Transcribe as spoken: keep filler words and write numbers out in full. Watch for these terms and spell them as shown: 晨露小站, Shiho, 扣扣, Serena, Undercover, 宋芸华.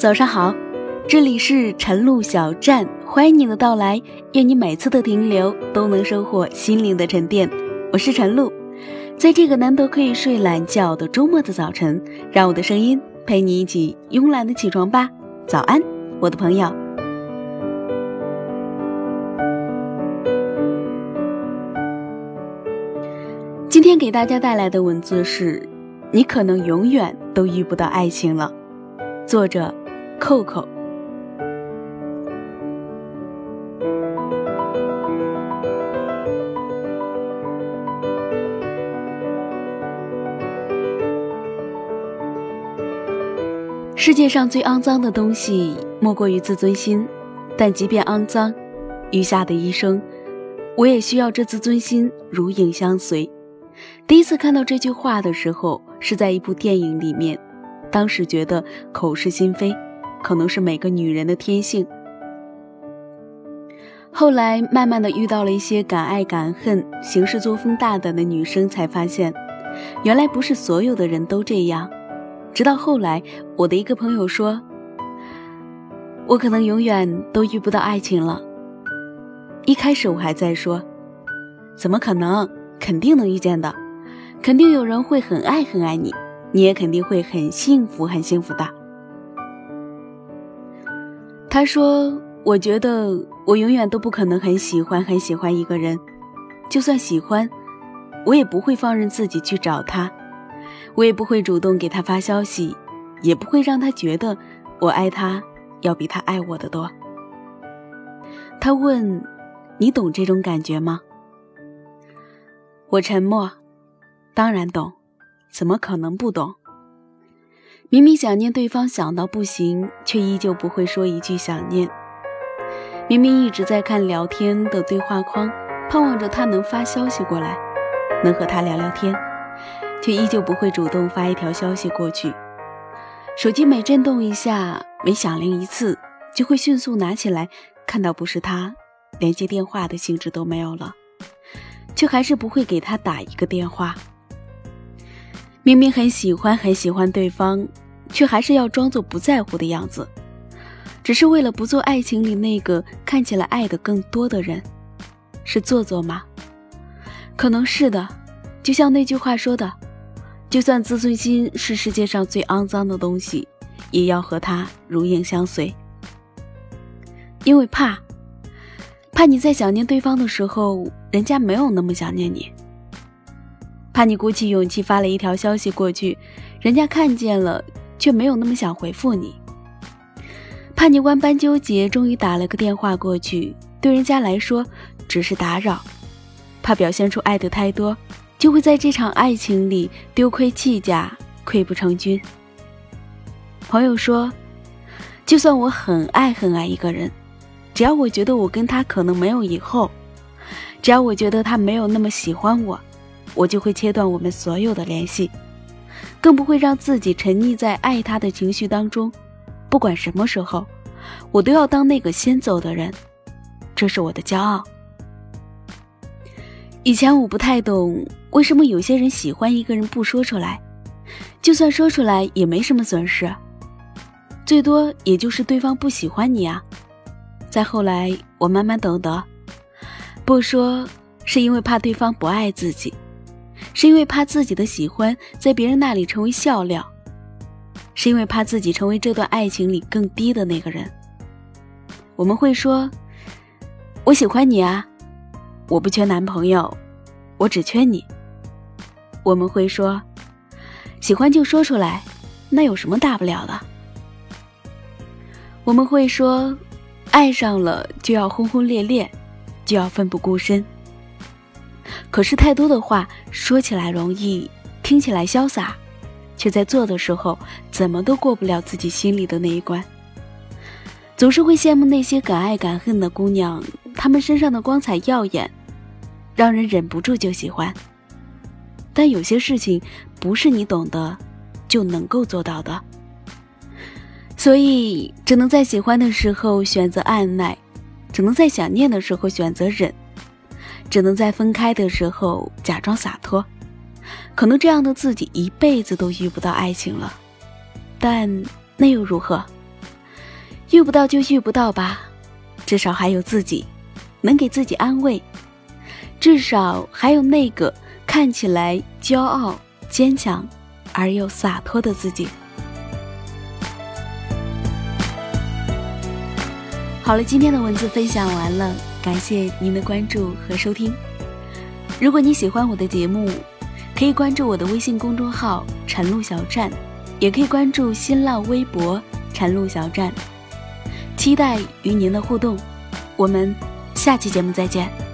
早上好，这里是晨露小站，欢迎你的到来，愿你每次的停留都能收获心灵的沉淀。我是晨露，在这个难得可以睡懒觉的周末的早晨，让我的声音陪你一起慵懒的起床吧。早安，我的朋友。今天给大家带来的文字是：你可能永远都遇不到爱情了。作者扣扣。世界上最肮脏的东西莫过于自尊心，但即便肮脏，余下的一生，我也需要这自尊心如影相随。第一次看到这句话的时候，是在一部电影里面，当时觉得口是心非可能是每个女人的天性，后来慢慢的遇到了一些敢爱敢恨、行事作风大胆的女生，才发现原来不是所有的人都这样。直到后来我的一个朋友说，我可能永远都遇不到爱情了。一开始我还在说，怎么可能，肯定能遇见的，肯定有人会很爱很爱你，你也肯定会很幸福很幸福的。他说，我觉得我永远都不可能很喜欢很喜欢一个人，就算喜欢，我也不会放任自己去找他，我也不会主动给他发消息，也不会让他觉得我爱他要比他爱我的多。他问，你懂这种感觉吗？我沉默，当然懂，怎么可能不懂？明明想念对方想到不行，却依旧不会说一句想念。明明一直在看聊天的对话框，盼望着他能发消息过来，能和他聊聊天，却依旧不会主动发一条消息过去。手机每震动一下，每响铃一次，就会迅速拿起来，看到不是他，连接电话的兴致都没有了，却还是不会给他打一个电话。明明很喜欢很喜欢对方，却还是要装作不在乎的样子，只是为了不做爱情里那个看起来爱的更多的人。是做作吗？可能是的，就像那句话说的，就算自尊心是世界上最肮脏的东西，也要和它如影相随。因为怕怕你在想念对方的时候，人家没有那么想念你，怕你鼓起勇气发了一条消息过去，人家看见了却没有那么想回复你，怕你万般纠结终于打了个电话过去，对人家来说只是打扰，怕表现出爱的太多，就会在这场爱情里丢盔弃甲，溃不成军。朋友说，就算我很爱很爱一个人，只要我觉得我跟他可能没有以后，只要我觉得他没有那么喜欢我，我就会切断我们所有的联系，更不会让自己沉溺在爱他的情绪当中，不管什么时候，我都要当那个先走的人，这是我的骄傲。以前我不太懂，为什么有些人喜欢一个人不说出来，就算说出来也没什么损失，最多也就是对方不喜欢你啊。再后来我慢慢懂得，不说是因为怕对方不爱自己，是因为怕自己的喜欢在别人那里成为笑料，是因为怕自己成为这段爱情里更低的那个人。我们会说，我喜欢你啊，我不缺男朋友，我只缺你。我们会说，喜欢就说出来，那有什么大不了的？我们会说，爱上了就要轰轰烈烈，就要奋不顾身。可是太多的话说起来容易，听起来潇洒，却在做的时候怎么都过不了自己心里的那一关。总是会羡慕那些敢爱敢恨的姑娘，她们身上的光彩耀眼，让人忍不住就喜欢。但有些事情不是你懂得就能够做到的，所以只能在喜欢的时候选择按耐，只能在想念的时候选择忍，只能在分开的时候假装洒脱。可能这样的自己一辈子都遇不到爱情了，但那又如何？遇不到就遇不到吧，至少还有自己，能给自己安慰，至少还有那个看起来骄傲、坚强而又洒脱的自己。好了，今天的文字分享完了，感谢您的关注和收听。如果你喜欢我的节目，可以关注我的微信公众号晨露小站，也可以关注新浪微博晨露小站，期待与您的互动。我们下期节目再见。